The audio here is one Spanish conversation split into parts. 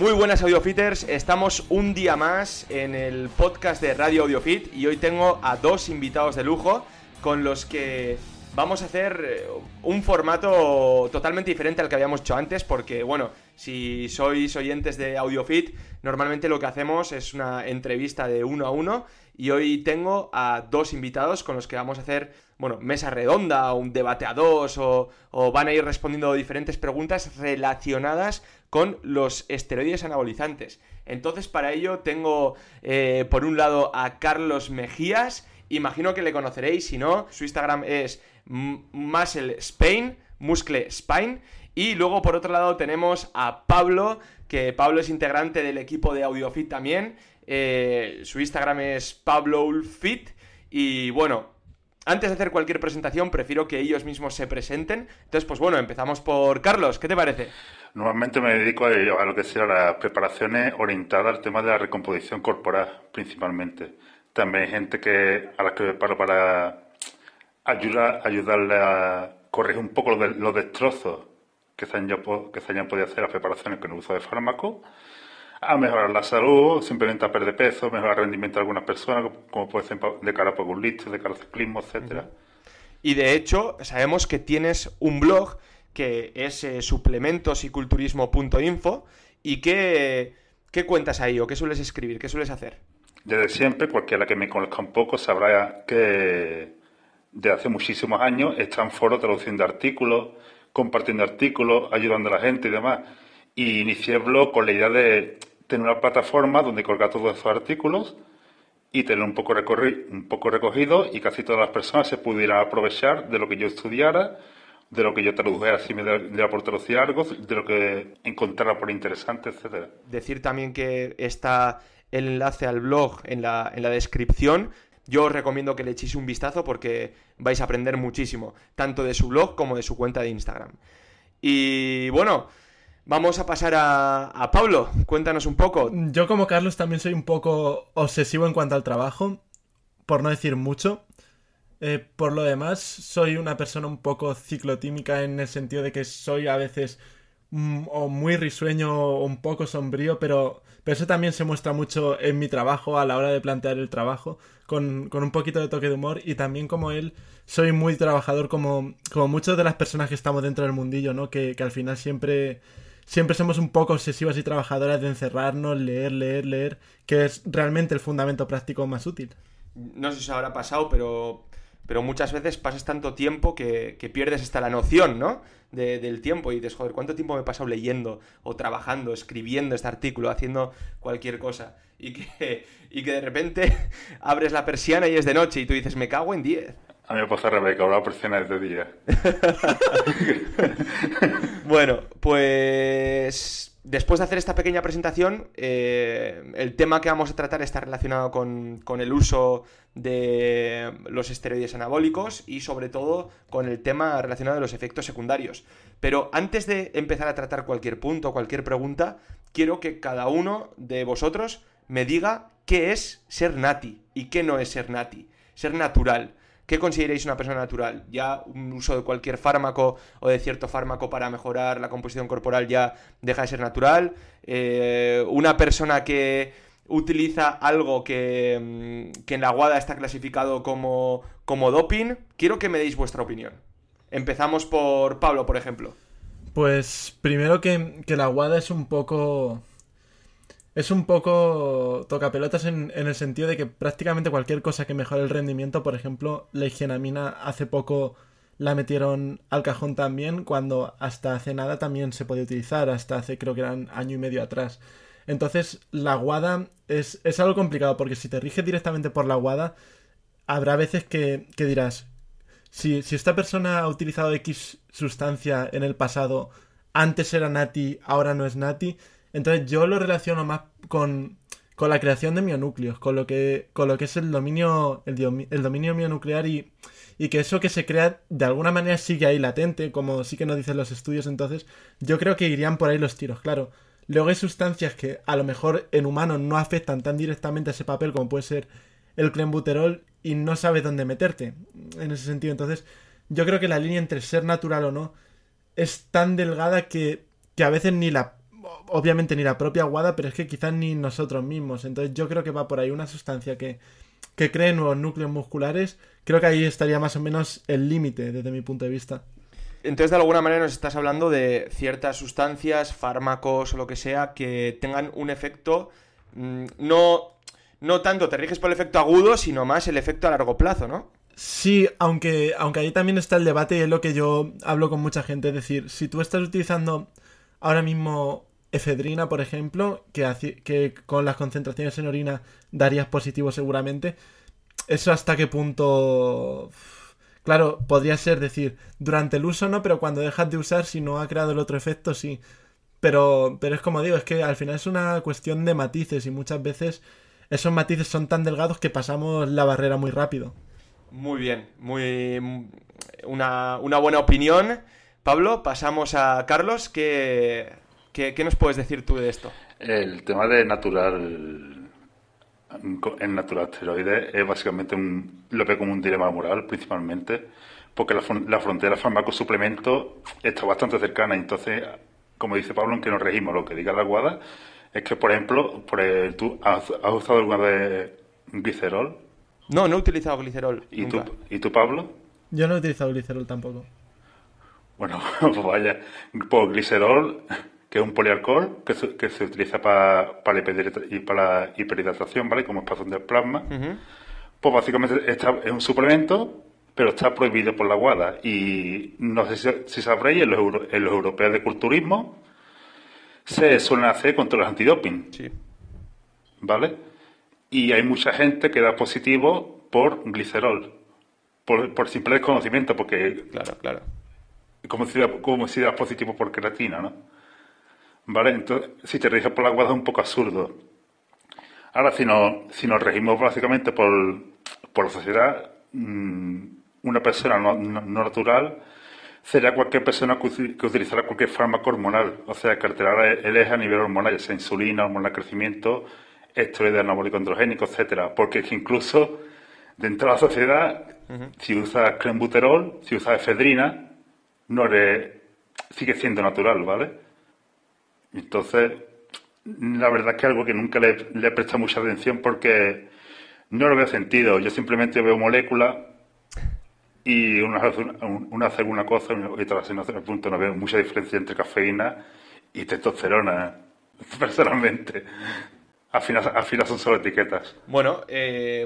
Muy buenas Audiofiters, estamos un día más en el podcast de Radio Audiofit y hoy tengo a dos invitados de lujo con los que vamos a hacer un formato totalmente diferente al que habíamos hecho antes porque, bueno, si sois oyentes de Audiofit, normalmente lo que hacemos es una entrevista de 1 a 1 y hoy tengo a dos invitados con los que vamos a hacer, bueno, mesa redonda, un debate a dos o van a ir respondiendo diferentes preguntas relacionadas con los esteroides anabolizantes. Entonces, para ello tengo por un lado a Carlos Mejías, imagino que le conoceréis, si no, su Instagram es Muscle Spain, y luego por otro lado tenemos a Pablo, que Pablo es integrante del equipo de AudioFit también, su Instagram es Pablo Wolfit, y bueno, antes de hacer cualquier presentación prefiero que ellos mismos se presenten, entonces pues bueno, empezamos por Carlos, ¿qué te parece? Normalmente me dedico a lo que sean las preparaciones orientadas al tema de la recomposición corporal, principalmente. También hay gente a las que preparo para ayudarle a corregir un poco los destrozos que se hayan podido hacer las preparaciones con el uso de fármacos, a mejorar la salud, simplemente a perder peso, mejorar el rendimiento de algunas personas, como puede ser de cara a powerlifting, de cara al ciclismo, etcétera. Y de hecho, sabemos que tienes un blog que es suplementosyculturismo.info y ¿qué cuentas ahí o qué sueles escribir, qué sueles hacer? Desde siempre, cualquiera que me conozca un poco sabrá que desde hace muchísimos años está en foro traduciendo artículos, compartiendo artículos, ayudando a la gente y demás. Y inicié el blog con la idea de tener una plataforma donde colgar todos esos artículos y tener un poco recogido y casi todas las personas se pudieran aprovechar de lo que yo estudiara, de lo que yo tradujera, si me diera por traducir algo, de lo que encontrara por interesante, etcétera. Decir también que está el enlace al blog en la descripción. Yo os recomiendo que le echéis un vistazo porque vais a aprender muchísimo, tanto de su blog como de su cuenta de Instagram. Y bueno, vamos a pasar a Pablo. Cuéntanos un poco. Yo como Carlos también soy un poco obsesivo en cuanto al trabajo, por no decir mucho. Por lo demás, soy una persona un poco ciclotímica en el sentido de que soy a veces o muy risueño o un poco sombrío, pero eso también se muestra mucho en mi trabajo a la hora de plantear el trabajo, con un poquito de toque de humor y también como él, soy muy trabajador como muchas de las personas que estamos dentro del mundillo, ¿no? Que al final siempre somos un poco obsesivas y trabajadoras de encerrarnos, leer, que es realmente el fundamento práctico más útil. No sé si os habrá pasado, pero muchas veces pasas tanto tiempo que pierdes hasta la noción, ¿no? Del tiempo y dices, joder, ¿cuánto tiempo me he pasado leyendo o trabajando, escribiendo este artículo, haciendo cualquier cosa? Y que de repente abres la persiana y es de noche y tú dices, me cago en 10. A mí me pasa Rebeca, ahora la persiana es de día. Bueno, pues después de hacer esta pequeña presentación, el tema que vamos a tratar está relacionado con el uso de los esteroides anabólicos y sobre todo con el tema relacionado de los efectos secundarios. Pero antes de empezar a tratar cualquier punto, cualquier pregunta, quiero que cada uno de vosotros me diga qué es ser nati y qué no es ser nati, ser natural. ¿Qué consideráis una persona natural? Ya un uso de cualquier fármaco o de cierto fármaco para mejorar la composición corporal ya deja de ser natural. Una persona que utiliza algo que en la WADA está clasificado como doping. Quiero que me deis vuestra opinión. Empezamos por Pablo, por ejemplo. Pues primero que la WADA es un poco tocapelotas en el sentido de que prácticamente cualquier cosa que mejore el rendimiento, por ejemplo, la niacinamida hace poco la metieron al cajón también, cuando hasta hace nada también se podía utilizar, hasta hace creo que eran año y medio atrás. Entonces la WADA es algo complicado, porque si te riges directamente por la WADA, habrá veces que dirás, si esta persona ha utilizado X sustancia en el pasado, antes era nati, ahora no es nati, entonces yo lo relaciono más con la creación de mionúcleos, con lo que es el dominio mionuclear, y que eso que se crea de alguna manera sigue ahí latente, como sí que nos dicen los estudios. Entonces yo creo que irían por ahí los tiros, claro. Luego hay sustancias que a lo mejor en humanos no afectan tan directamente a ese papel, como puede ser el clenbuterol, y no sabes dónde meterte en ese sentido. Entonces yo creo que la línea entre ser natural o no es tan delgada que a veces ni la propia WADA, pero es que quizás ni nosotros mismos. Entonces yo creo que va por ahí una sustancia que cree nuevos núcleos musculares. Creo que ahí estaría más o menos el límite desde mi punto de vista. Entonces, de alguna manera nos estás hablando de ciertas sustancias, fármacos o lo que sea, que tengan un efecto, no tanto te riges por el efecto agudo, sino más el efecto a largo plazo, ¿no? Sí, aunque ahí también está el debate, y es lo que yo hablo con mucha gente. Es decir, si tú estás utilizando ahora mismo efedrina, por ejemplo, que con las concentraciones en orina darías positivo seguramente, ¿eso hasta qué punto...? Claro, podría ser decir, durante el uso no, pero cuando dejas de usar, si no ha creado el otro efecto, sí. Pero es como digo, es que al final es una cuestión de matices, y muchas veces esos matices son tan delgados que pasamos la barrera muy rápido. Muy bien, una buena opinión. Pablo, pasamos a Carlos. ¿Qué nos puedes decir tú de esto? El tema de natural esteroides es básicamente lo veo como un dilema moral, principalmente porque la frontera fármaco-suplemento está bastante cercana. Entonces, como dice Pablo, aunque nos regimos lo que diga la WADA, es que, por ejemplo, ¿tú has usado alguna vez glicerol? No he utilizado glicerol. ¿Y tú, Pablo? Yo no he utilizado glicerol tampoco. Bueno, pues vaya, pues glicerol, que es un polialcohol que se utiliza para la hiperhidratación, ¿vale? Como expansión del plasma. Uh-huh. Pues básicamente es un suplemento, pero está prohibido por la WADA. Y no sé si sabréis, en los europeos de culturismo se suelen hacer controles antidoping. Sí. ¿Vale? Y hay mucha gente que da positivo por glicerol, por simple desconocimiento, porque... Claro. Como si das positivo por creatina, ¿no? Vale, entonces, si te riges por la WADA es un poco absurdo. Ahora, si nos regimos básicamente por la sociedad, una persona no natural sería cualquier persona que utilizara cualquier fármaco hormonal, o sea, que alterara el eje a nivel hormonal, ya sea insulina, hormona de crecimiento, esteroides anabólicos androgénicos, etcétera. Porque es que incluso dentro de la sociedad, uh-huh, si usas clenbuterol, si usas efedrina, sigue siendo natural, ¿vale? Entonces, la verdad es que es algo que nunca le he prestado mucha atención, porque no lo veo sentido. Yo simplemente veo moléculas y una hace una cosa y otra hace otra. Punto. No veo mucha diferencia entre cafeína y testosterona, personalmente. Al final son solo etiquetas. Bueno,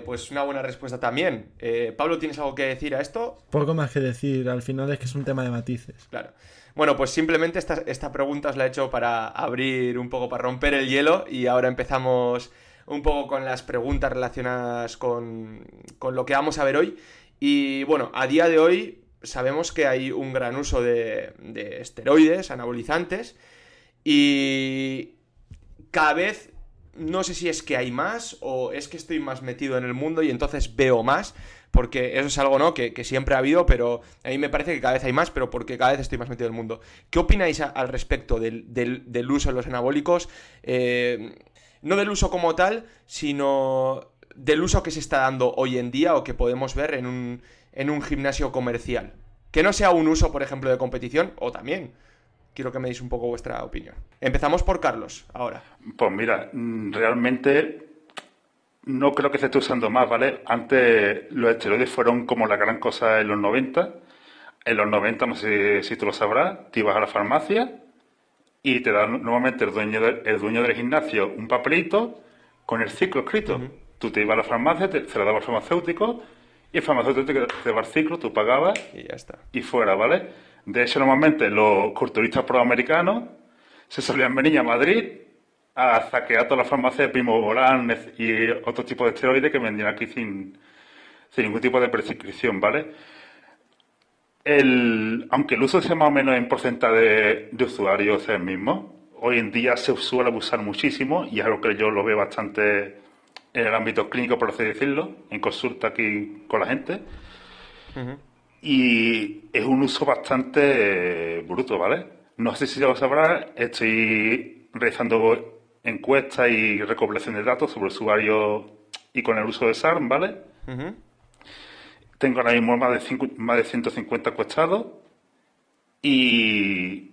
pues una buena respuesta también. Pablo, ¿tienes algo que decir a esto? Poco más que decir, al final es que es un tema de matices. Claro. Bueno, pues simplemente esta pregunta os la he hecho para abrir un poco, para romper el hielo, y ahora empezamos un poco con las preguntas relacionadas con lo que vamos a ver hoy. Y bueno, a día de hoy sabemos que hay un gran uso de esteroides, anabolizantes, y cada vez... No sé si es que hay más o es que estoy más metido en el mundo y entonces veo más, porque eso es algo, ¿no?, que siempre ha habido, pero a mí me parece que cada vez hay más, pero porque cada vez estoy más metido en el mundo. ¿Qué opináis al respecto del uso de los anabólicos? No del uso como tal, sino del uso que se está dando hoy en día o que podemos ver en un gimnasio comercial. Que no sea un uso, por ejemplo, de competición, o también... Quiero que me deis un poco vuestra opinión. Empezamos por Carlos, ahora. Pues mira, realmente no creo que se esté usando más, ¿vale? Antes los esteroides fueron como la gran cosa en los 90. En los 90, no sé si tú lo sabrás, te ibas a la farmacia y te dan nuevamente el dueño del gimnasio un papelito con el ciclo escrito. Uh-huh. Tú te ibas a la farmacia, se lo daba al farmacéutico y el farmacéutico te va al ciclo, tú pagabas y ya está. Y fuera, ¿vale? De hecho, normalmente los culturistas proamericanos se solían venir a Madrid a saquear todas las farmacias de Primobolan y otro tipo de esteroides que vendían aquí sin ningún tipo de prescripción, ¿vale? Aunque el uso sea más o menos en porcentaje de usuarios es el mismo, hoy en día se suele abusar muchísimo y es algo que yo lo veo bastante en el ámbito clínico, por así decirlo, en consulta aquí con la gente. Uh-huh. Y es un uso bastante bruto, ¿vale? No sé si ya lo sabrás, estoy realizando encuestas y recopilación de datos sobre usuarios y con el uso de SARM, ¿vale? Uh-huh. Tengo ahora mismo más de 150 encuestados y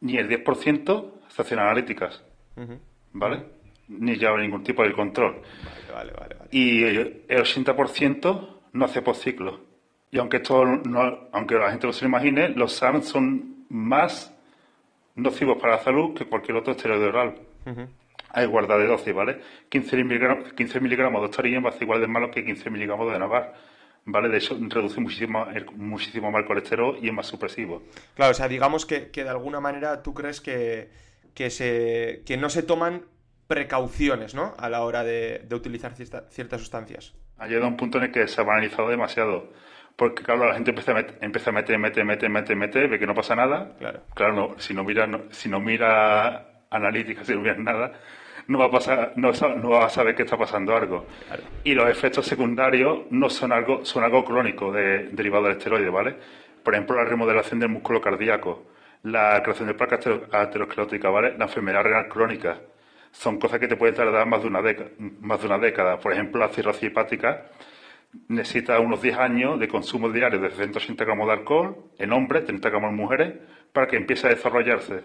ni el 10% se hacen analíticas, uh-huh. ¿vale? Ni lleva ningún tipo de control. Vale. Y el 80% no hace por ciclo. Y aunque la gente no se lo imagine, los SARM son más nocivos para la salud que cualquier otro esteroide oral. Uh-huh. A igualdad de dosis, ¿vale? 15 miligramos de Oxandrona va a ser igual de malo que 15 miligramos de Navar, ¿vale? De hecho, reduce muchísimo más el colesterol y es más supresivo. Claro, o sea, digamos que de alguna manera tú crees que no se toman precauciones, ¿no? A la hora de utilizar ciertas sustancias. Ha llegado a un punto en el que se ha banalizado demasiado. Porque, claro, la gente empieza a meter, ve que no pasa nada. Claro, no, si no mira analíticas, si no miras nada, no va a saber que está pasando algo. Claro. Y los efectos secundarios no son algo crónico derivado del esteroide, ¿vale? Por ejemplo, la remodelación del músculo cardíaco, la creación de placas ateroscleróticas, ¿vale? La enfermedad renal crónica. Son cosas que te pueden tardar más de una década. Por ejemplo, la cirrosis hepática necesita unos 10 años de consumo diario de 180 gramos de alcohol en hombres, 30 gramos en mujeres, para que empiece a desarrollarse.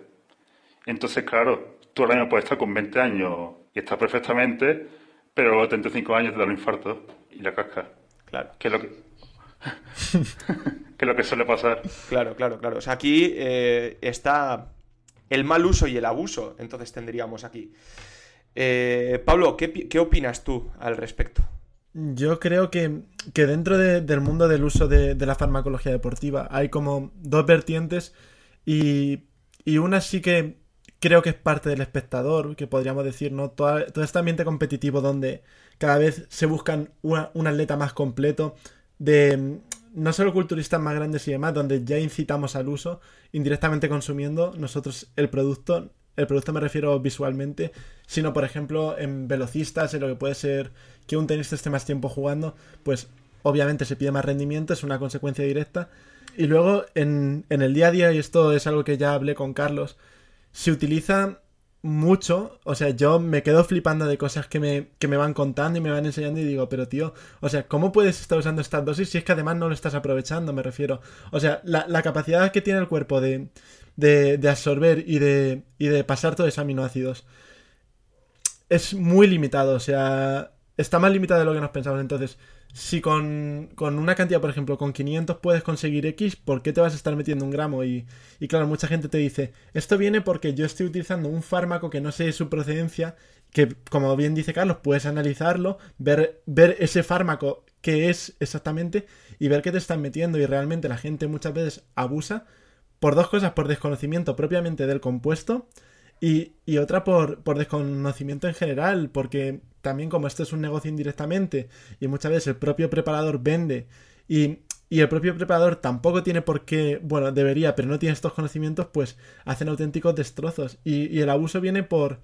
Entonces, claro, tú ahora mismo puedes estar con 20 años y estás perfectamente, pero a los 35 años te da un infarto y la casca. Claro. Que es lo que suele pasar. Claro. O sea, aquí está el mal uso y el abuso, entonces tendríamos aquí. Pablo, ¿qué opinas tú al respecto? Yo creo que dentro del mundo del uso de la farmacología deportiva hay como dos vertientes y una sí que creo que es parte del espectador, que podríamos decir, ¿no? Todo este ambiente competitivo donde cada vez se buscan un atleta más completo, de no solo culturistas más grandes y demás, donde ya incitamos al uso, indirectamente consumiendo nosotros el producto me refiero visualmente, sino por ejemplo en velocistas, en lo que puede ser que un tenista esté más tiempo jugando, pues obviamente se pide más rendimiento, es una consecuencia directa. Y luego, en el día a día, y esto es algo que ya hablé con Carlos, se utiliza mucho, o sea, yo me quedo flipando de cosas que me van contando y me van enseñando y digo, pero tío, o sea, ¿cómo puedes estar usando estas dosis si es que además no lo estás aprovechando, me refiero? O sea, la capacidad que tiene el cuerpo de absorber y de pasar todos esos aminoácidos es muy limitado, o sea, está más limitado de lo que nos pensamos, entonces... Si con una cantidad, por ejemplo, con 500 puedes conseguir X, ¿por qué te vas a estar metiendo un gramo? Y claro, mucha gente te dice, esto viene porque yo estoy utilizando un fármaco que no sé su procedencia, que como bien dice Carlos, puedes analizarlo, ver ese fármaco qué es exactamente y ver qué te están metiendo. Y realmente la gente muchas veces abusa por dos cosas, por desconocimiento propiamente del compuesto y otra por desconocimiento en general, porque... También como esto es un negocio indirectamente y muchas veces el propio preparador vende y el propio preparador tampoco tiene por qué, bueno, debería, pero no tiene estos conocimientos, pues hacen auténticos destrozos. Y el abuso viene por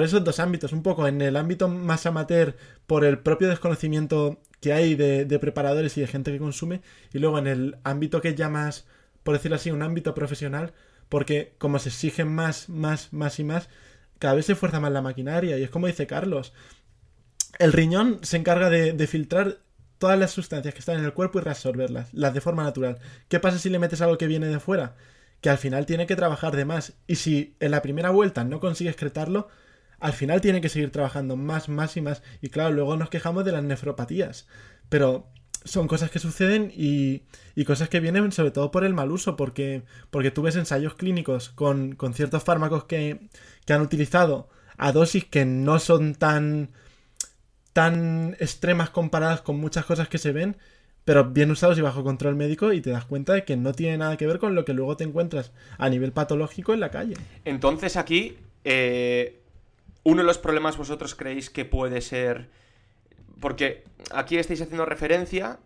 esos dos ámbitos, un poco en el ámbito más amateur, por el propio desconocimiento que hay de preparadores y de gente que consume, y luego en el ámbito que llamas, por decirlo así, un ámbito profesional, porque como se exigen más y más, cada vez se esfuerza más la maquinaria y es como dice Carlos, el riñón se encarga de filtrar todas las sustancias que están en el cuerpo y reabsorberlas, las de forma natural. ¿Qué pasa si le metes algo que viene de fuera? Que al final tiene que trabajar de más y si en la primera vuelta no consigue excretarlo, al final tiene que seguir trabajando más y más y claro, luego nos quejamos de las nefropatías, pero son cosas que suceden y cosas que vienen sobre todo por el mal uso, porque tú ves ensayos clínicos con ciertos fármacos que han utilizado a dosis que no son tan tan extremas comparadas con muchas cosas que se ven, pero bien usados y bajo control médico, y te das cuenta de que no tiene nada que ver con lo que luego te encuentras a nivel patológico en la calle. Entonces aquí, uno de los problemas vosotros creéis que puede ser... Porque aquí estáis haciendo referencia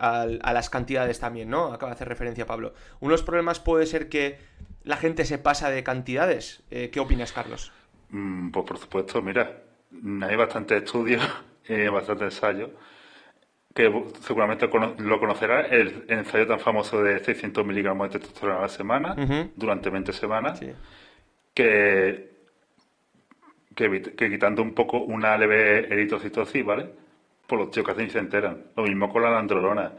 a las cantidades también, ¿no? Acaba de hacer referencia Pablo. Uno de los problemas puede ser que la gente se pasa de cantidades. ¿Qué opinas, Carlos? Pues por supuesto, mira, hay bastantes estudios, bastantes ensayos, que seguramente lo conocerás, el ensayo tan famoso de 600 miligramos de testosterona a la semana, uh-huh, durante 20 semanas, sí, que quitando un poco una leve eritrocitosis, ¿vale? Por los tíos casi se enteran. Lo mismo con la nandrolona.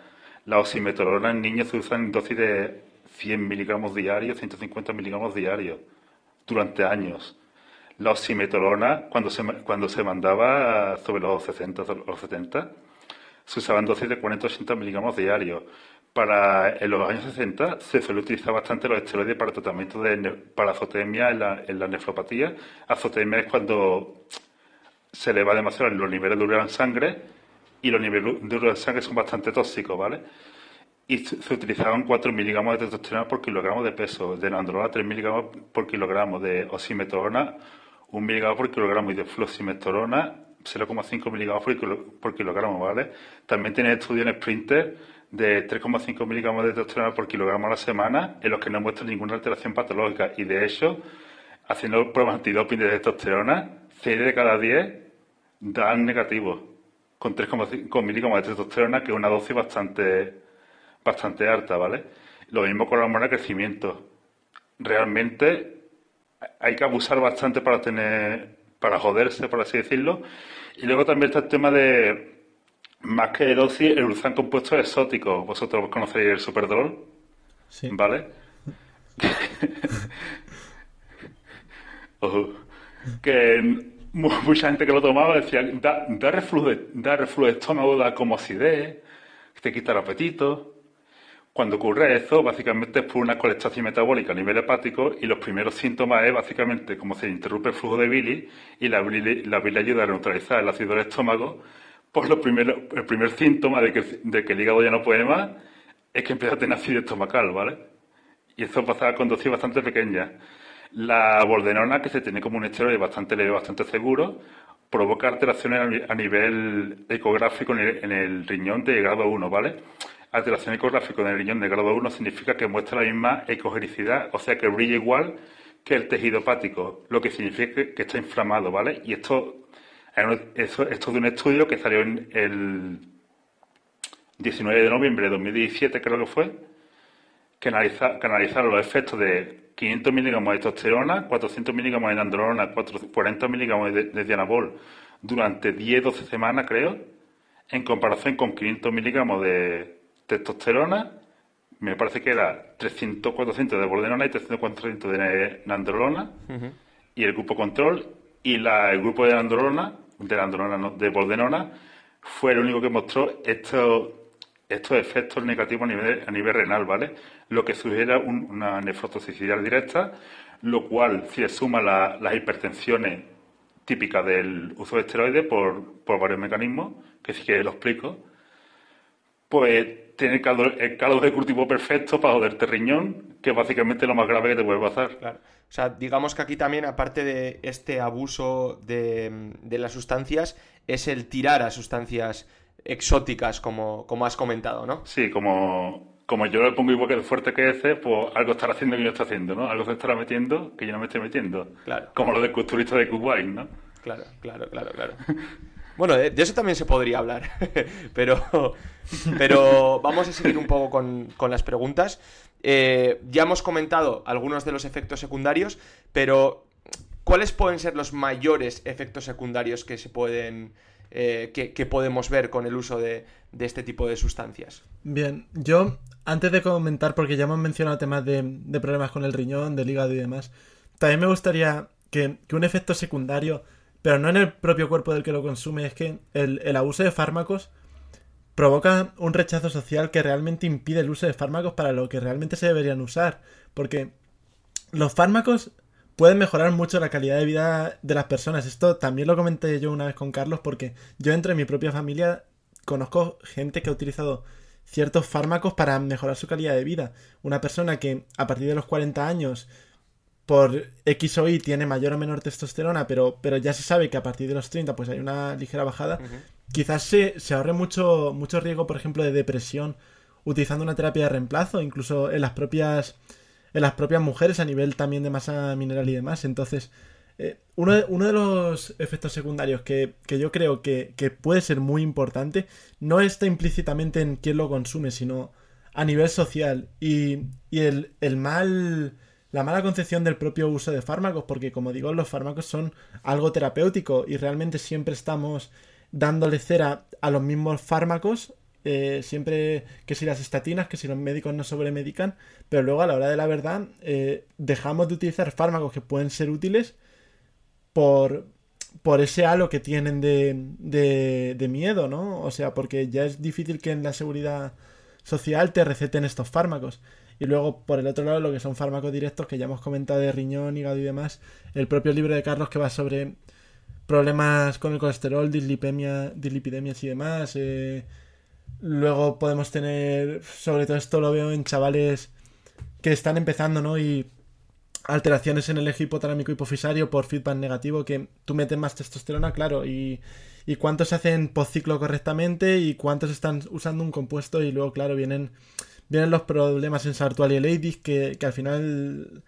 La oximetolona en niños se usa en dosis de 100 miligramos diarios, 150 miligramos diarios, durante años. La oximetolona, cuando se mandaba sobre los 60, los 70, se usaban dosis de 40-80 miligramos diarios. En los años 60 se suele utilizar bastante los esteroides para tratamiento para azotemia en la nefropatía. Azotemia es cuando se eleva demasiado los niveles de urea en sangre, y los niveles de urea en sangre son bastante tóxicos, ¿vale? Y se utilizaban 4 miligramos de testosterona por kilogramo de peso, de nandrolona 3 miligramos por kilogramo, de oximetolona 1 miligramo por kilogramo y de flosimetorona 0,5 miligramos por kilogramo, ¿vale? También tiene estudios en Sprinter de 3,5 miligramos de testosterona por kilogramo a la semana, en los que no muestran ninguna alteración patológica, y de hecho, haciendo pruebas antidoping de testosterona, 6 de cada 10 dan negativos con 3,5 miligramos de testosterona, que es una dosis bastante alta, ¿vale? Lo mismo con la hormona de crecimiento. Realmente hay que abusar bastante para joderse, por así decirlo. Y luego también está el tema de, más que dosis, el usan compuestos exóticos. Vosotros conoceréis el Superdrol, sí, ¿vale? Que mucha gente que lo tomaba decía, da reflujo de estómago, da como acidez, te quita el apetito. Cuando ocurre eso, básicamente es por una colestasis metabólica a nivel hepático, y los primeros síntomas es básicamente como se interrumpe el flujo de bilis, y la bilis ayuda a neutralizar el ácido del estómago. Pues el primer síntoma de que el hígado ya no puede más es que empieza a tener acidez estomacal, ¿vale? Y eso pasa con dosis bastante pequeñas. La boldenona, que se tiene como un esteroide bastante leve, bastante seguro, provoca alteraciones a nivel ecográfico en el riñón de grado 1, ¿vale? Alteración ecográfica en el riñón de grado 1 significa que muestra la misma ecogenicidad, o sea que brilla igual que el tejido hepático, lo que significa que está inflamado, ¿vale? Y esto de un estudio que salió en el 19 de noviembre de 2017, creo que fue, que analizaron los efectos de 500 miligramos de testosterona, 400 miligramos de nandrolona, 40 miligramos de dianabol durante 10-12 semanas, creo, en comparación con 500 miligramos de testosterona, me parece que era 300-400 de boldenona y 300-400 de nandrolona, uh-huh, y el grupo control. Y el grupo de de boldenona, fue el único que mostró estos efectos negativos a nivel renal, ¿vale? Lo que sugiere una nefrotoxicidad directa, lo cual, si le suma las hipertensiones típicas del uso de esteroides por varios mecanismos, que sí que lo explico, pues tiene el caldo de cultivo perfecto para joderte riñón, que es básicamente lo más grave que te puede pasar. Claro. O sea, digamos que aquí también, aparte de este abuso de las sustancias, es el tirar a sustancias exóticas, como has comentado, ¿no? Sí, como yo le pongo igual que el fuerte que ese, pues algo estará haciendo que yo no estoy haciendo, ¿no? Algo se estará metiendo que yo no me estoy metiendo. Claro. Como lo del culturista de Kuwait, ¿no? Claro. Bueno, de eso también se podría hablar, pero vamos a seguir un poco con las preguntas. Ya hemos comentado algunos de los efectos secundarios, pero ¿cuáles pueden ser los mayores efectos secundarios que se pueden que podemos ver con el uso de este tipo de sustancias? Bien, yo antes de comentar, porque ya hemos mencionado temas de problemas con el riñón, del hígado y demás, también me gustaría que un efecto secundario, pero no en el propio cuerpo del que lo consume, es que el abuso de fármacos provoca un rechazo social que realmente impide el uso de fármacos para lo que realmente se deberían usar. Porque los fármacos pueden mejorar mucho la calidad de vida de las personas. Esto también lo comenté yo una vez con Carlos, porque yo entre mi propia familia conozco gente que ha utilizado ciertos fármacos para mejorar su calidad de vida. Una persona que a partir de los 40 años por X o Y tiene mayor o menor testosterona, pero ya se sabe que a partir de los 30 pues hay una ligera bajada, quizás se ahorre mucho riesgo, por ejemplo, de depresión utilizando una terapia de reemplazo, incluso en las propias mujeres a nivel también de masa mineral y demás. Entonces, uno de los efectos secundarios que yo creo que puede ser muy importante no está implícitamente en quién lo consume, sino a nivel social y la mala concepción del propio uso de fármacos, porque como digo, los fármacos son algo terapéutico y realmente siempre estamos dándole cera a los mismos fármacos, siempre que si las estatinas, que si los médicos nos sobremedican, pero luego a la hora de la verdad dejamos de utilizar fármacos que pueden ser útiles por ese halo que tienen de miedo, ¿no? O sea, porque ya es difícil que en la seguridad social te receten estos fármacos. Y luego, por el otro lado, lo que son fármacos directos, que ya hemos comentado, de riñón, hígado y demás. El propio libro de Carlos, que va sobre problemas con el colesterol, dislipidemias y demás. Luego podemos tener, sobre todo esto lo veo en chavales que están empezando, ¿no? Y alteraciones en el eje hipotalámico hipofisario por feedback negativo, que tú metes más testosterona, claro, y cuántos hacen postciclo correctamente y cuántos están usando un compuesto, y luego, claro, vienen los problemas en Sartual y Ladies, que al final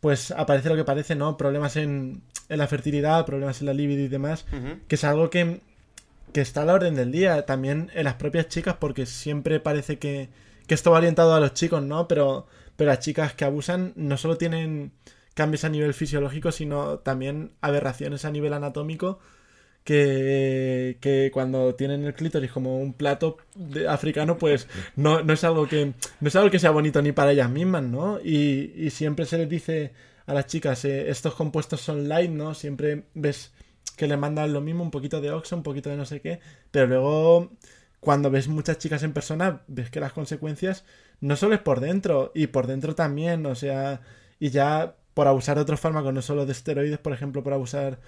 pues aparece lo que parece, ¿no? Problemas en la fertilidad, problemas en la libido y demás, que es algo que está a la orden del día, también en las propias chicas, porque siempre parece que esto va orientado a los chicos, ¿no? Pero las chicas que abusan no solo tienen cambios a nivel fisiológico, sino también aberraciones a nivel anatómico, que cuando tienen el clítoris como un plato africano, pues no es algo que sea bonito ni para ellas mismas, ¿no? Y siempre se les dice a las chicas, estos compuestos son light, ¿no? Siempre ves que les mandan lo mismo, un poquito de Oxo, un poquito de no sé qué, pero luego cuando ves muchas chicas en persona, ves que las consecuencias no solo es por dentro, y por dentro también, o sea, y ya por abusar de otros fármacos, no solo de esteroides, por ejemplo, por abusar...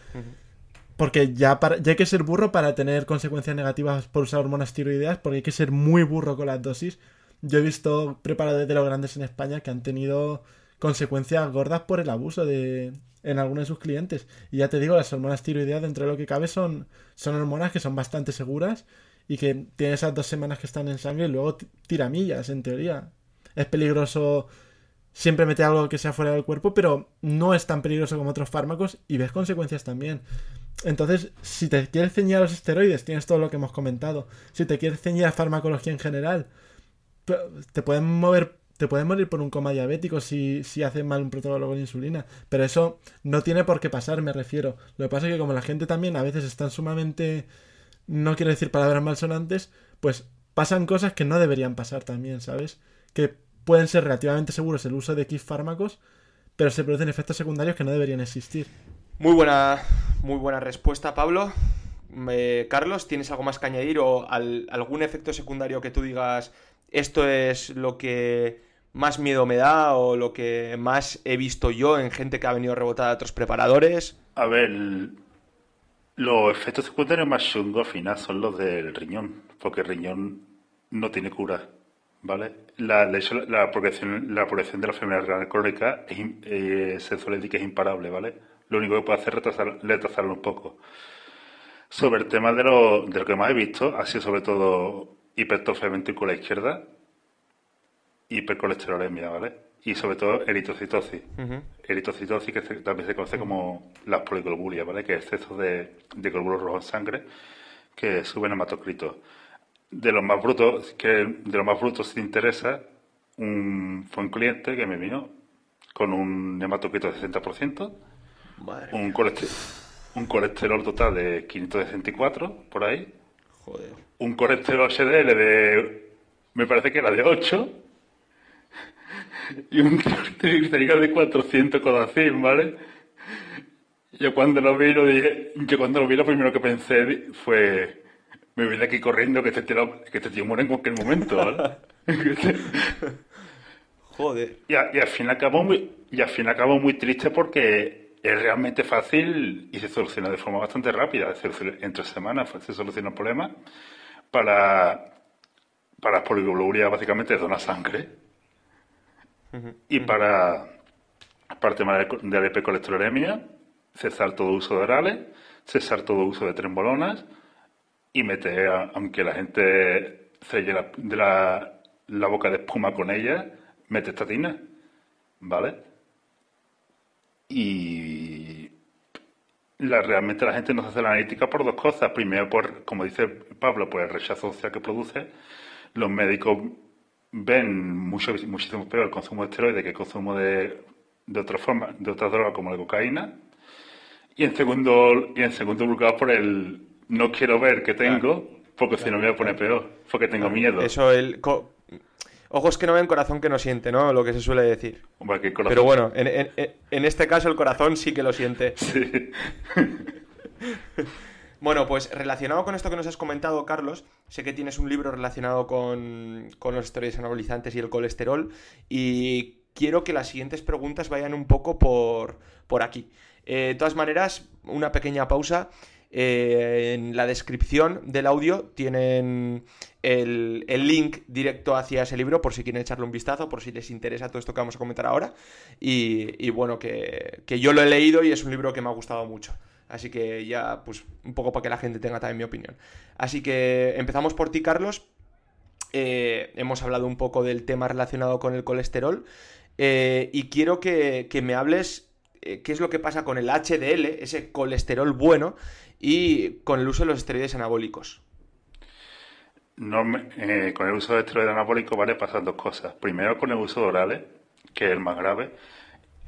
Porque ya hay que ser burro para tener consecuencias negativas por usar hormonas tiroideas, porque hay que ser muy burro con las dosis. Yo he visto preparadores de los grandes en España que han tenido consecuencias gordas por el abuso en algunos de sus clientes. Y ya te digo, las hormonas tiroideas, dentro de lo que cabe, son hormonas que son bastante seguras y que tienen esas 2 semanas que están en sangre y luego tiramillas, en teoría. Es peligroso... Siempre mete algo que sea fuera del cuerpo, pero no es tan peligroso como otros fármacos y ves consecuencias también. Entonces, si te quieres ceñir a los esteroides, tienes todo lo que hemos comentado. Si te quieres ceñir a farmacología en general, te pueden morir por un coma diabético si haces mal un protocolo con insulina. Pero eso no tiene por qué pasar, me refiero. Lo que pasa es que como la gente también a veces están sumamente... No quiero decir palabras malsonantes, pues pasan cosas que no deberían pasar también, ¿sabes? Que... Pueden ser relativamente seguros el uso de X fármacos, pero se producen efectos secundarios que no deberían existir. Muy buena respuesta, Pablo. Carlos, ¿tienes algo más que añadir o algún efecto secundario que tú digas esto es lo que más miedo me da o lo que más he visto yo en gente que ha venido rebotada de otros preparadores? A ver, los efectos secundarios más chungos al final son los del riñón, porque el riñón no tiene cura. ¿Vale? La progresión de la enfermedad renal crónica se suele decir que es imparable, ¿vale? Lo único que puede hacer es retrasarlo un poco. Sobre el tema de lo que más he visto, ha sido sobre todo hipertrofia ventricular izquierda, hipercolesterolemia, ¿vale? Y sobre todo eritrocitosis. Eritrocitosis, que también se conoce como las poliglobulias, ¿vale? Que es exceso de glóbulos rojos en sangre que suben hematocritos. De los más brutos si te interesa, fue un cliente que me vino con un hematocrito de 60%, un colesterol total de 564 por ahí. Joder. Un colesterol HDL de, me parece que era de 8, y un triglicérido de 400,100, ¿vale? Yo cuando lo vi lo primero que pensé fue... Me voy de aquí corriendo, que este tío muere en cualquier momento, ¿vale? Joder. Y al fin acabo muy triste porque es realmente fácil y se soluciona de forma bastante rápida. Es decir, entre semanas se soluciona el problema. Para las polioglobulías básicamente dona sangre. Uh-huh. Y para el tema de la hipercolesterolemia, cesar todo uso de orales, cesar todo uso de trembolonas y meter, aunque la gente se llena de la boca de espuma con ella, mete estatina, ¿vale? Y realmente la gente nos hace la analítica por dos cosas. Primero, por, como dice Pablo, por el rechazo social que produce. Los médicos ven muchísimo peor el consumo de esteroides que el consumo de otra forma, de otras drogas como la cocaína. Y en segundo lugar, por el no quiero ver que tengo, porque si no me voy a poner peor, porque tengo miedo. Eso, ojos que no ven, corazón que no siente, ¿no? Lo que se suele decir. Hombre, que el corazón... Pero bueno, en este caso el corazón sí que lo siente. Sí. Bueno, pues relacionado con esto que nos has comentado, Carlos, sé que tienes un libro relacionado con los esteroides anabolizantes y el colesterol, y quiero que las siguientes preguntas vayan un poco por aquí. De todas maneras, una pequeña pausa. En la descripción del audio tienen el link directo hacia ese libro por si quieren echarle un vistazo, por si les interesa todo esto que vamos a comentar ahora. Y bueno, que yo lo he leído y es un libro que me ha gustado mucho. Así que ya, pues, un poco para que la gente tenga también mi opinión. Así que empezamos por ti, Carlos. Hemos hablado un poco del tema relacionado con el colesterol. Y quiero que me hables qué es lo que pasa con el HDL, ese colesterol bueno, y con el uso de los esteroides anabólicos. Con el uso de esteroides anabólicos, vale, pasan dos cosas. Primero, con el uso de orales, que es el más grave.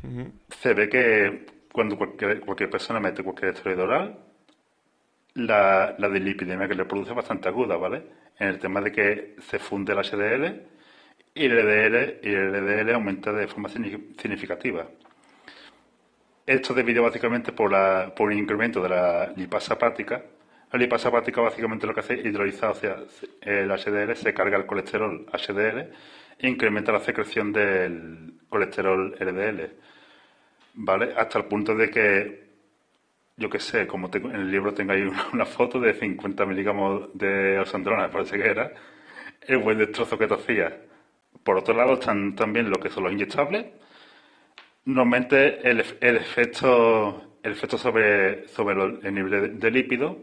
Uh-huh. Se ve que cuando cualquier persona mete cualquier esteroide oral, la dislipidemia que le produce es bastante aguda, ¿vale? En el tema de que se funde el HDL y el LDL aumenta de forma significativa. Esto debido básicamente por un incremento de la lipasa hepática. La lipasa hepática básicamente lo que hace es hidrolizar, o sea, el HDL, se carga el colesterol HDL e incrementa la secreción del colesterol LDL, ¿vale? Hasta el punto de que, yo qué sé, como en el libro tengo ahí una foto de 50 miligramos de Oxandrona, parece que era, el buen destrozo que te hacía. Por otro lado están también lo que son los inyectables. Normalmente el efecto sobre el nivel de lípido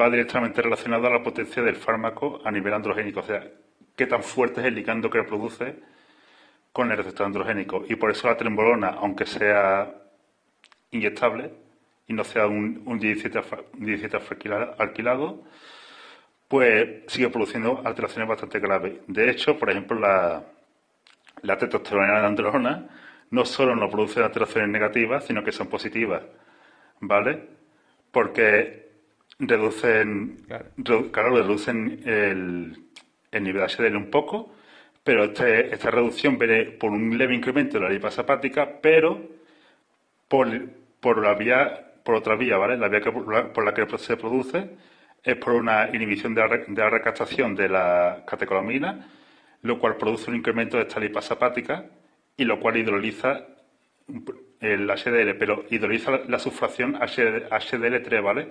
va directamente relacionado a la potencia del fármaco a nivel androgénico, o sea, qué tan fuerte es el ligando que produce con el receptor androgénico. Y por eso la trembolona, aunque sea inyectable y no sea un 17 alquilado, pues sigue produciendo alteraciones bastante graves. De hecho, por ejemplo, la testosterona de androlona no solo no produce alteraciones negativas, sino que son positivas, ¿vale? Porque reducen el nivel de HDL un poco, pero esta reducción viene por un leve incremento de la lipasa hepática, pero por otra vía, ¿vale? La vía por la que se produce es por una inhibición de la recaptación de la catecolamina, lo cual produce un incremento de esta lipasa hepática, y lo cual hidroliza el HDL, pero hidroliza la sufracción HDL3, ¿vale?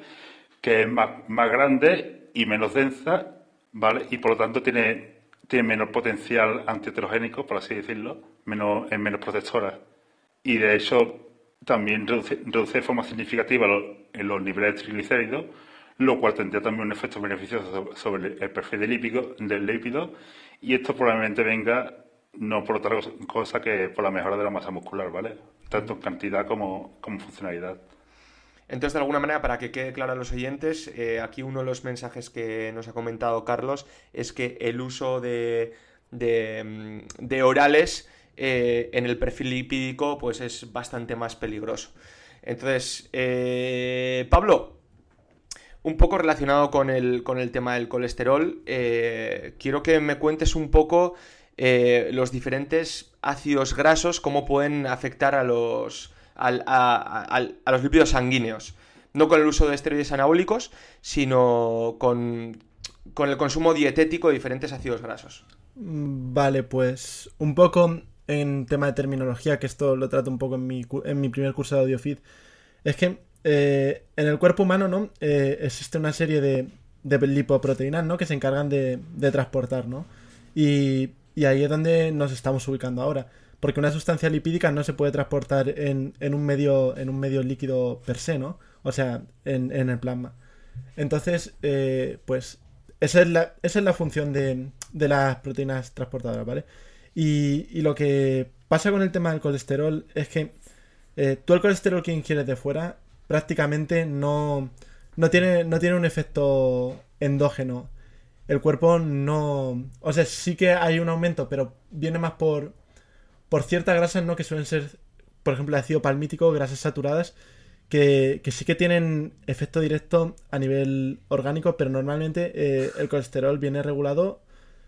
Que es más grande y menos densa, ¿vale? Y por lo tanto tiene menos potencial antiheterogénico, por así decirlo, es menos protectora. Y de hecho también reduce de forma significativa los niveles de triglicéridos, lo cual tendría también un efecto beneficioso sobre el perfil del lípido, y esto probablemente venga no por otra cosa que por la mejora de la masa muscular, ¿vale? Tanto en cantidad como funcionalidad. Entonces, de alguna manera, para que quede claro a los oyentes, aquí uno de los mensajes que nos ha comentado Carlos es que el uso de orales en el perfil lipídico pues es bastante más peligroso. Entonces, Pablo, un poco relacionado con el tema del colesterol, quiero que me cuentes un poco los diferentes ácidos grasos, cómo pueden afectar a los lípidos sanguíneos. No con el uso de esteroides anabólicos, sino con el consumo dietético de diferentes ácidos grasos. Vale, pues un poco en tema de terminología, que esto lo trato un poco en mi primer curso de AudioFit, es que en el cuerpo humano, ¿no? Existe una serie de lipoproteínas, ¿no? Que se encargan de transportar, ¿no? Y ahí es donde nos estamos ubicando ahora. Porque una sustancia lipídica no se puede transportar en un medio líquido per se, ¿no? O sea, en el plasma. Entonces, pues esa es la función de las proteínas transportadoras, ¿vale? Y lo que pasa con el tema del colesterol es que tú el colesterol que ingieres de fuera prácticamente no tiene un efecto endógeno. El cuerpo no... O sea, sí que hay un aumento, pero viene más por ciertas grasas, ¿no? Que suelen ser, por ejemplo, ácido palmítico, grasas saturadas, que sí que tienen efecto directo a nivel orgánico, pero normalmente el colesterol viene regulado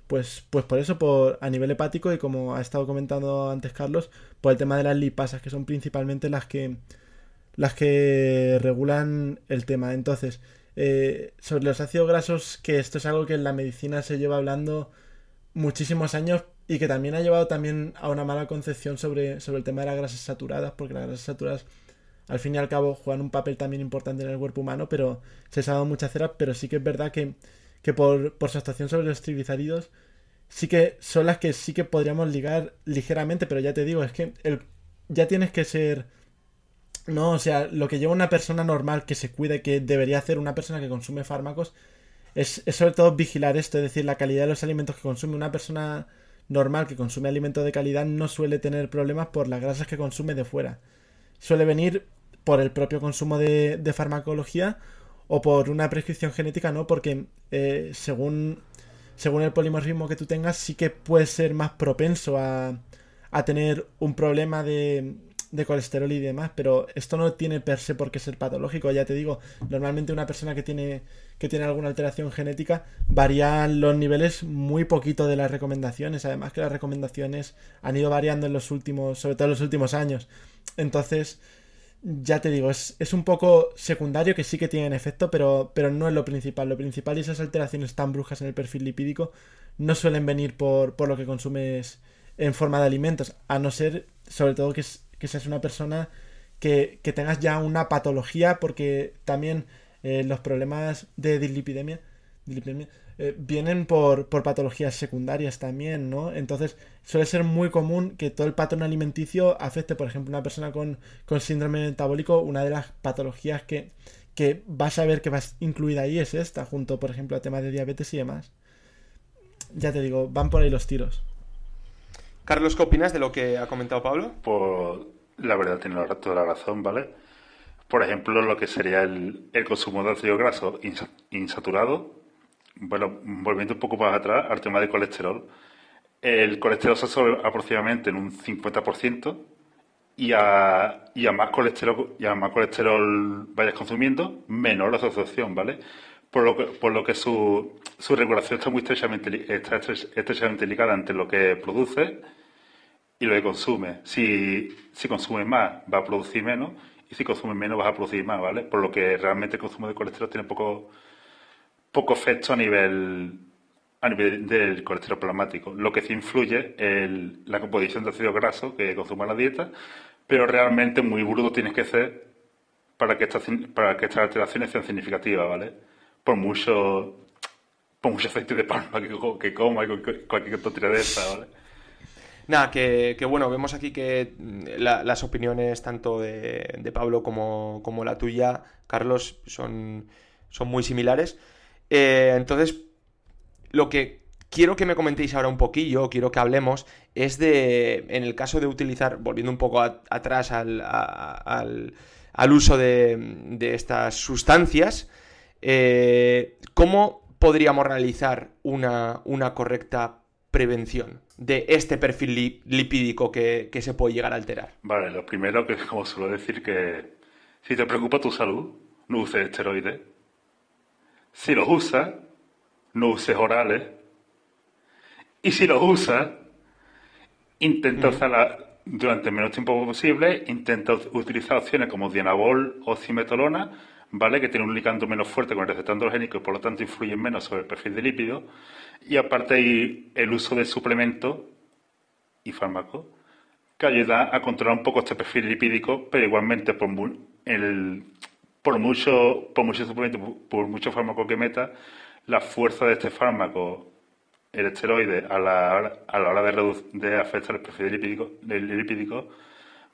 pues por eso, a nivel hepático, y como ha estado comentando antes Carlos, por el tema de las lipasas, que son principalmente las que regulan el tema. Entonces, sobre los ácidos grasos, que esto es algo que en la medicina se lleva hablando muchísimos años y que también ha llevado también a una mala concepción sobre el tema de las grasas saturadas, porque las grasas saturadas al fin y al cabo juegan un papel también importante en el cuerpo humano, pero se les ha dado mucha cera. Pero sí que es verdad que por su actuación sobre los triglicéridos sí que son las que sí que podríamos ligar ligeramente, pero ya te digo, es que ya tienes que ser... No, o sea, lo que lleva una persona normal que se cuide, que debería hacer una persona que consume fármacos, es sobre todo vigilar esto, es decir, la calidad de los alimentos que consume. Una persona normal que consume alimentos de calidad no suele tener problemas por las grasas que consume de fuera. Suele venir por el propio consumo de farmacología o por una prescripción genética, ¿no? Porque según el polimorfismo que tú tengas, sí que puedes ser más propenso a tener un problema de colesterol y demás, pero esto no tiene per se por qué ser patológico. Ya te digo, normalmente una persona que tiene alguna alteración genética varían los niveles muy poquito de las recomendaciones, además que las recomendaciones han ido variando sobre todo en los últimos años. Entonces, ya te digo, es un poco secundario, que sí que tienen efecto, pero no es lo principal. Lo principal, y esas alteraciones tan bruscas en el perfil lipídico, no suelen venir por lo que consumes en forma de alimentos, a no ser, sobre todo, que seas una persona que tengas ya una patología, porque también los problemas de dislipidemia vienen por patologías secundarias también, ¿no? Entonces suele ser muy común que todo el patrón alimenticio afecte, por ejemplo, a una persona con síndrome metabólico. Una de las patologías que vas a ver que vas incluida ahí es esta, junto, por ejemplo, a temas de diabetes y demás. Ya te digo, van por ahí los tiros. Carlos, ¿qué opinas de lo que ha comentado Pablo? Pues la verdad tiene toda la razón, ¿vale? Por ejemplo, lo que sería el consumo de ácido graso insaturado. Bueno, volviendo un poco más atrás al tema del colesterol. El colesterol se absorbe aproximadamente en un 50%, y a más colesterol vayas consumiendo, menor la absorción, ¿vale? Por lo que su regulación está muy estrechamente ligada entre lo que produce y lo que consume. Si consumes más, va a producir menos, y si consumes menos, vas a producir más, ¿vale? Por lo que realmente el consumo de colesterol tiene poco efecto a nivel del colesterol plasmático. Lo que sí influye es la composición de ácidos grasos que consuma la dieta, pero realmente muy bruto tienes que ser para que estas alteraciones sean significativas, ¿vale? Por mucho aceite de palma que coma y cualquier tontería de esa, ¿vale? Nada, que bueno, vemos aquí que las opiniones tanto de Pablo como la tuya, Carlos, son muy similares. Entonces, lo que quiero que me comentéis ahora un poquillo, quiero que hablemos, es de, en el caso de utilizar, volviendo un poco atrás al uso de estas sustancias, ¿cómo podríamos realizar una correcta prevención de este perfil lipídico que se puede llegar a alterar? Vale, lo primero, que como suelo decir, que si te preocupa tu salud, no uses esteroides. Si los usas, no uses orales. Y si los usas, intenta usarla durante el menos tiempo posible. Intenta utilizar opciones como Dianabol o Oximetolona, ¿vale? Que tiene un ligando menos fuerte con el receptor androgénico y por lo tanto influyen menos sobre el perfil de lípidos. Y aparte, el uso de suplementos y fármacos que ayuda a controlar un poco este perfil lipídico, pero igualmente por mucho fármaco que meta, la fuerza de este fármaco, el esteroide, a la hora de afectar el perfil lipídico,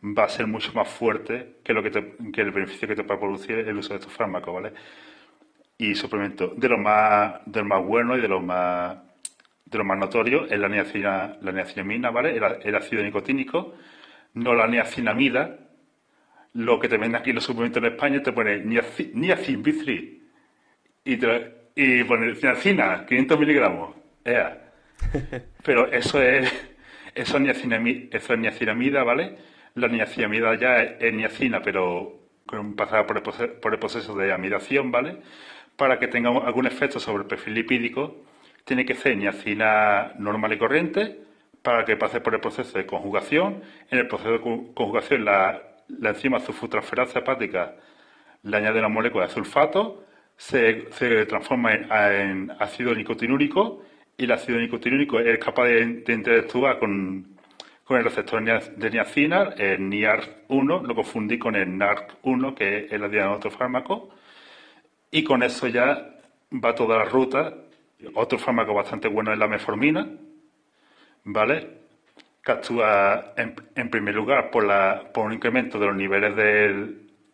va a ser mucho más fuerte que el beneficio que te va a producir el uso de estos fármacos, ¿vale? Y suplemento de lo más bueno y de lo más notorio es la niacinamida, ¿vale? El ácido nicotínico, no la niacinamida. Lo que te venden aquí los suplementos en España te pone niacin B3 y pone niacina 500 miligramos. ¡Ea! Pero eso es niacinamida, ¿vale? La niacinamida ya es niacina, pero pasada por el proceso de amidación, ¿vale? Para que tenga algún efecto sobre el perfil lipídico, tiene que ser niacina normal y corriente para que pase por el proceso de conjugación. En el proceso de conjugación, la enzima sulfotransferasa hepática le añade una molécula de sulfato, se transforma en ácido nicotinúrico, y el ácido nicotinúrico es capaz de interactuar con el receptor de niacina, el NIAR1, lo confundí con el NAC1, que es el de otro fármaco, y con eso ya va toda la ruta. Otro fármaco bastante bueno es la metformina, ¿vale? Que actúa en primer lugar por un incremento de los niveles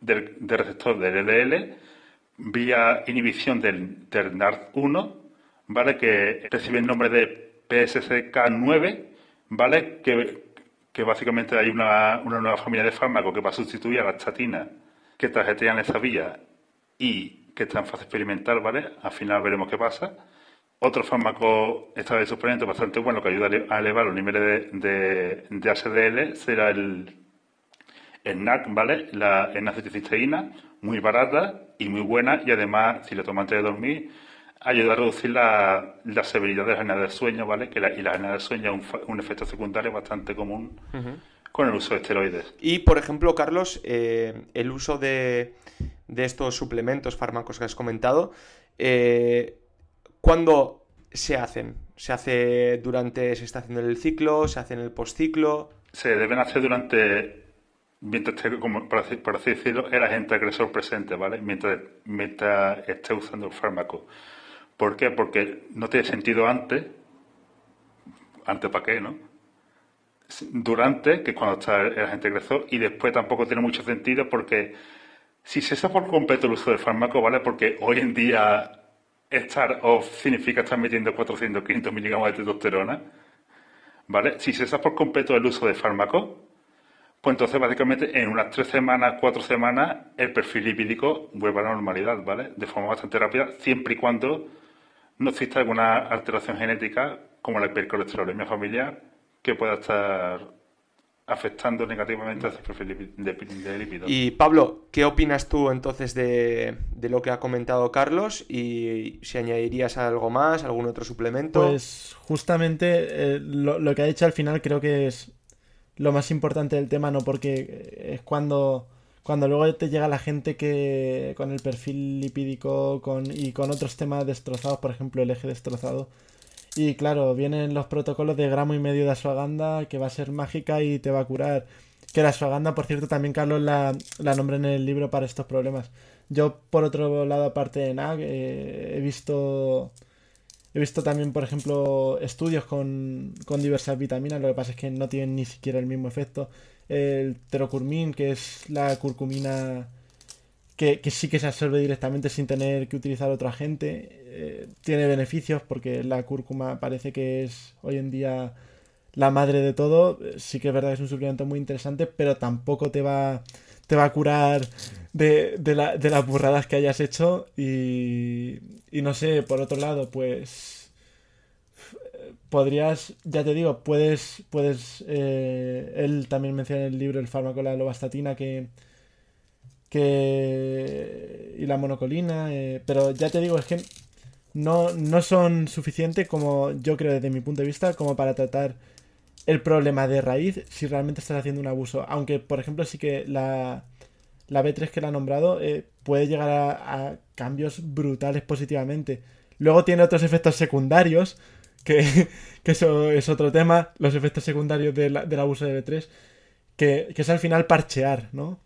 del receptor del LDL vía inhibición del NARD1, ¿vale? Que recibe el nombre de PSCK9, ¿vale? Que básicamente hay una nueva familia de fármacos que va a sustituir a la estatina, que tarjetean esa vía y que está en fase experimental, ¿vale? Al final veremos qué pasa. Otro fármaco, esta vez suplemento bastante bueno, que ayuda a elevar los niveles de HDL, será el NAC, ¿vale? La N-acetilcisteína, muy barata y muy buena, y además, si lo tomas antes de dormir, ayuda a reducir la severidad de la apnea del sueño, ¿vale? Y la apnea del sueño es un efecto secundario bastante común con el uso de esteroides. Y, por ejemplo, Carlos, el uso de estos suplementos, fármacos que has comentado, ¿cuándo se hacen? ¿Se está haciendo el ciclo? ¿Se hace en el postciclo? Se deben hacer mientras esté, como por así decirlo, el agente agresor presente, ¿vale? Mientras esté usando el fármaco. ¿Por qué? Porque no tiene sentido antes. ¿Antes para qué, no? Durante, que es cuando está el agente agresor, y después tampoco tiene mucho sentido porque si se cesa por completo el uso del fármaco, ¿vale? Porque hoy en día estar off significa estar metiendo 400, 500 miligramos de testosterona, ¿vale? Si cesas por completo el uso de fármacos, pues entonces básicamente en unas 3 semanas, 4 semanas, el perfil lipídico vuelve a la normalidad, ¿vale? De forma bastante rápida, siempre y cuando no exista alguna alteración genética como la hipercolesterolemia familiar que pueda estar afectando negativamente a ese perfil de lípido. Y Pablo, ¿qué opinas tú entonces de lo que ha comentado Carlos? ¿Y si añadirías algo más, algún otro suplemento? Pues justamente lo que ha dicho al final creo que es lo más importante del tema, ¿no? Porque es cuando luego te llega la gente que con el perfil lipídico y con otros temas destrozados, por ejemplo el eje destrozado. Y claro, vienen los protocolos de 1,5 gramos de asuaganda, que va a ser mágica y te va a curar. Que la asuaganda, por cierto, también Carlos la nombré en el libro para estos problemas. Yo, por otro lado, aparte de NAC, he visto también, por ejemplo, estudios con diversas vitaminas. Lo que pasa es que no tienen ni siquiera el mismo efecto. El terocurmin, que es la curcumina que sí que se absorbe directamente sin tener que utilizar otro agente. Tiene beneficios porque la cúrcuma parece que es hoy en día la madre de todo. Sí que es verdad que es un suplemento muy interesante, pero tampoco te va a curar de las burradas que hayas hecho. Y no sé, por otro lado, pues podrías, ya te digo, puedes él también menciona en el libro el fármaco, la lovastatina, que y la monocolina, pero ya te digo, es que no son suficientes, como yo creo desde mi punto de vista, como para tratar el problema de raíz si realmente estás haciendo un abuso. Aunque, por ejemplo, sí que la B3 que la ha nombrado puede llegar a cambios brutales positivamente. Luego tiene otros efectos secundarios, que eso es otro tema, los efectos secundarios del abuso de B3. que es al final parchear, ¿no?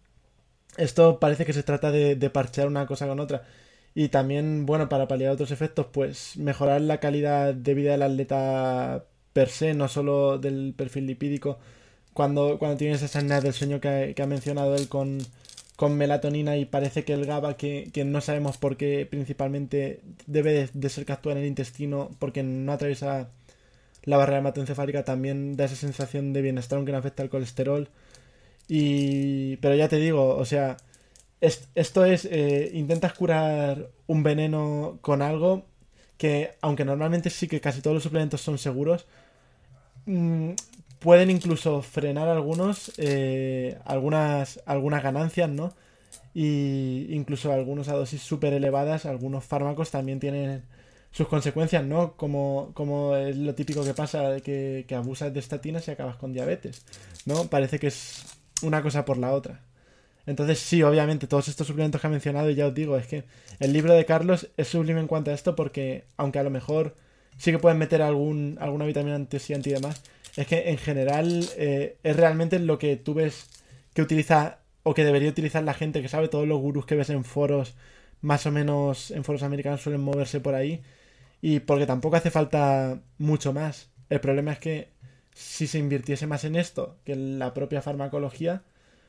Esto parece que se trata de parchear una cosa con otra. Y también, bueno, para paliar otros efectos, pues mejorar la calidad de vida del atleta per se, no solo del perfil lipídico. Cuando tienes esa apnea del sueño que ha mencionado él con melatonina, y parece que el GABA, que no sabemos por qué principalmente debe de ser que actúa en el intestino porque no atraviesa la barrera hematoencefálica, también da esa sensación de bienestar aunque no afecta al colesterol. Pero ya te digo, o sea, esto es, intentas curar un veneno con algo que, aunque normalmente sí que casi todos los suplementos son seguros, pueden incluso frenar algunos, algunas ganancias, ¿no? Y incluso algunos a dosis súper elevadas, algunos fármacos también tienen sus consecuencias, ¿no? Como es lo típico que pasa, que abusas de estatinas y acabas con diabetes, ¿no? Parece que es una cosa por la otra. Entonces sí, obviamente, todos estos suplementos que ha mencionado, y ya os digo, es que el libro de Carlos es sublime en cuanto a esto, porque aunque a lo mejor sí que pueden meter alguna vitamina antioxidante y demás, es que en general es realmente lo que tú ves que utiliza o que debería utilizar la gente que sabe. Todos los gurús que ves en foros, más o menos en foros americanos, suelen moverse por ahí, y porque tampoco hace falta mucho más. El problema es que si se invirtiese más en esto que en la propia farmacología,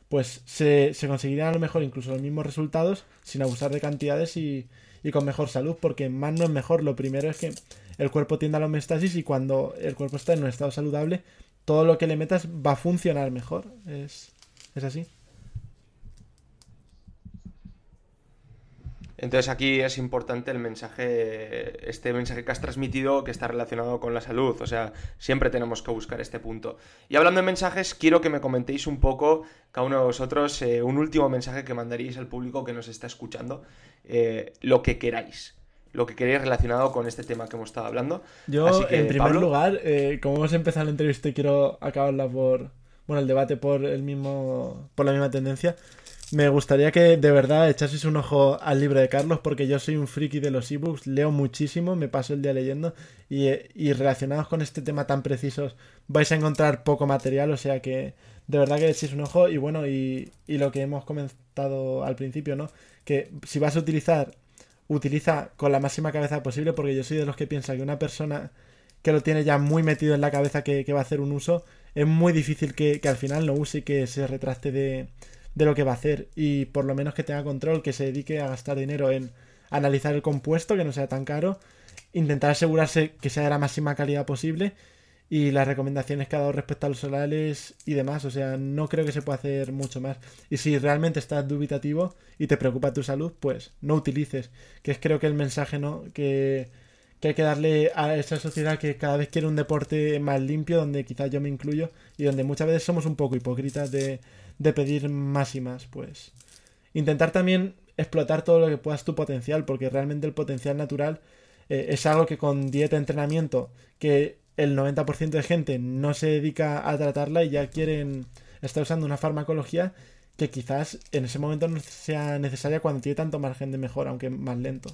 pues se conseguirían a lo mejor incluso los mismos resultados sin abusar de cantidades y con mejor salud, porque más no es mejor. Lo primero es que el cuerpo tiende a la homeostasis, y cuando el cuerpo está en un estado saludable, todo lo que le metas va a funcionar mejor. Es así. Entonces aquí es importante el mensaje, este mensaje que has transmitido, que está relacionado con la salud. O sea, siempre tenemos que buscar este punto. Y hablando de mensajes, quiero que me comentéis un poco, cada uno de vosotros, un último mensaje que mandaríais al público que nos está escuchando, lo que queráis. Lo que queréis relacionado con este tema que hemos estado hablando. Yo, así que, en primer lugar, como hemos empezado la entrevista y quiero acabarla el debate por la misma tendencia, me gustaría que de verdad echaseis un ojo al libro de Carlos, porque yo soy un friki de los ebooks, leo muchísimo, me paso el día leyendo, y relacionados con este tema tan precisos vais a encontrar poco material, o sea que de verdad que echéis un ojo. Y bueno, y lo que hemos comentado al principio, ¿no? Que si vas a utiliza con la máxima cabeza posible, porque yo soy de los que piensa que una persona que lo tiene ya muy metido en la cabeza que va a hacer un uso, es muy difícil que al final lo use y que se retracte de lo que va a hacer, y por lo menos que tenga control, que se dedique a gastar dinero en analizar el compuesto, que no sea tan caro, intentar asegurarse que sea de la máxima calidad posible, y las recomendaciones que ha dado respecto a los orales y demás. O sea, no creo que se pueda hacer mucho más. Y si realmente estás dubitativo y te preocupa tu salud, pues no utilices, que es creo que el mensaje, ¿no? que hay que darle a esa sociedad que cada vez quiere un deporte más limpio, donde quizás yo me incluyo, y donde muchas veces somos un poco hipócritas de pedir más y más. Pues intentar también explotar todo lo que puedas tu potencial, porque realmente el potencial natural es algo que con dieta, entrenamiento, que el 90% de gente no se dedica a tratarla, y ya quieren estar usando una farmacología que quizás en ese momento no sea necesaria cuando tiene tanto margen de mejora, aunque más lento.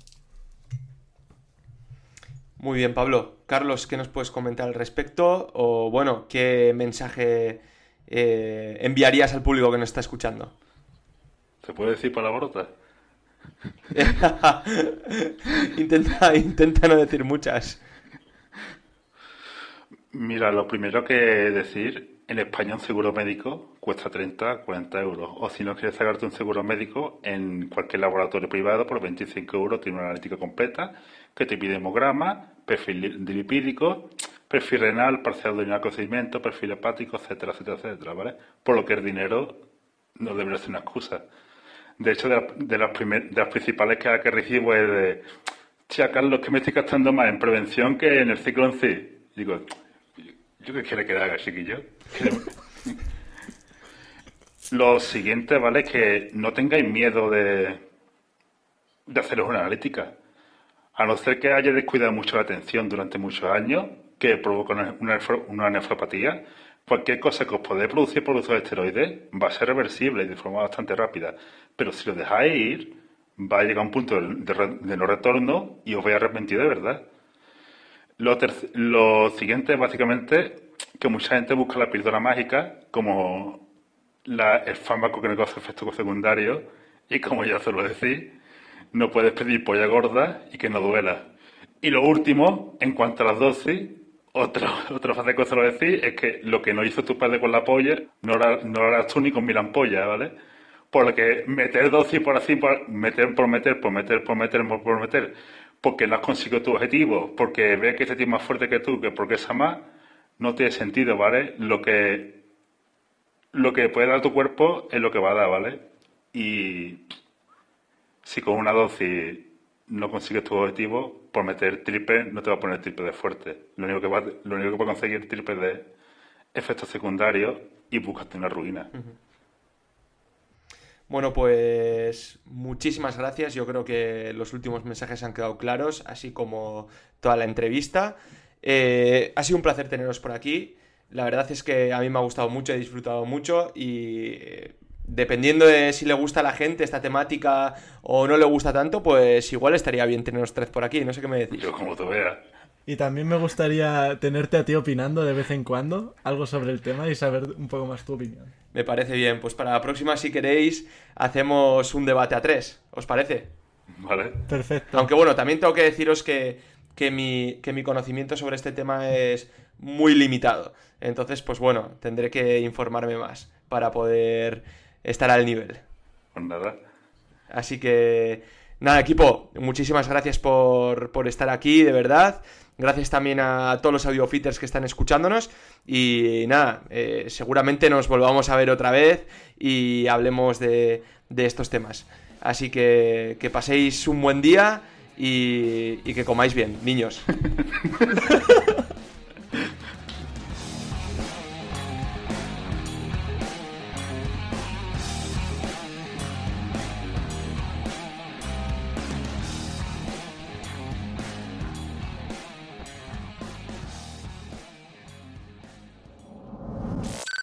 Muy bien, Pablo. Carlos, ¿qué nos puedes comentar al respecto? O bueno, ¿qué mensaje enviarías al público que nos está escuchando? ¿Se puede decir palabrotas? Intenta no decir muchas. Mira, lo primero que decir, en España un seguro médico cuesta 30, 40 euros. O si no quieres sacarte un seguro médico, en cualquier laboratorio privado por 25 euros tiene una analítica completa que te pide hemograma, perfil lipídico, perfil renal, parcial de un crecimiento, perfil hepático, etcétera, etcétera, etcétera, ¿vale? Por lo que el dinero no debería ser una excusa. De hecho, de las principales que recibo es de... Tía, Carlos, que me estoy gastando más en prevención que en el ciclo en sí. Digo... ¿Yo qué quiere que haga, chiquillo? Lo siguiente, ¿vale? Es que no tengáis miedo de haceros una analítica. A no ser que haya descuidado mucho la atención durante muchos años, que provoca una nefropatía, cualquier cosa que os podéis producir por uso de esteroides va a ser reversible y de forma bastante rápida. Pero si lo dejáis ir, va a llegar a un punto de no retorno y os vais a arrepentir de verdad. Lo siguiente es básicamente que mucha gente busca la píldora mágica como el fármaco que no causa efectos secundarios, y como ya suelo decir, no puedes pedir polla gorda y que no duela. Y lo último, en cuanto a las dosis, otra fase que suelo decir es que lo que no hizo tu padre con la polla, no lo harás tú ni con mil ampollas, ¿vale? Porque meter dosis por así, por meter, porque no has conseguido tu objetivo, porque ves que este tío es más fuerte que tú, que porque es más, no tiene sentido, ¿vale? Lo que puede dar tu cuerpo es lo que va a dar, ¿vale? Y si con una dosis no consigues tu objetivo, por meter triple no te va a poner triple de fuerte. Lo único que va a conseguir triple de efectos secundarios y buscaste una ruina. Uh-huh. Bueno, pues muchísimas gracias. Yo creo que los últimos mensajes han quedado claros, así como toda la entrevista. Ha sido un placer teneros por aquí. La verdad es que a mí me ha gustado mucho, he disfrutado mucho y dependiendo de si le gusta a la gente esta temática o no le gusta tanto, pues igual estaría bien teneros tres por aquí. No sé qué me decís. Yo como te vea. Y también me gustaría tenerte a ti opinando de vez en cuando algo sobre el tema y saber un poco más tu opinión. Me parece bien. Pues para la próxima, si queréis, hacemos un debate a tres. ¿Os parece? Vale. Perfecto. Aunque bueno, también tengo que deciros que mi conocimiento sobre este tema es muy limitado. Entonces, pues bueno, tendré que informarme más para poder estar al nivel. Pues nada. Así que nada, equipo, muchísimas gracias por estar aquí, de verdad. Gracias también a todos los audiofitters que están escuchándonos. Y nada, seguramente nos volvamos a ver otra vez y hablemos de estos temas. Así que paséis un buen día y que comáis bien, niños.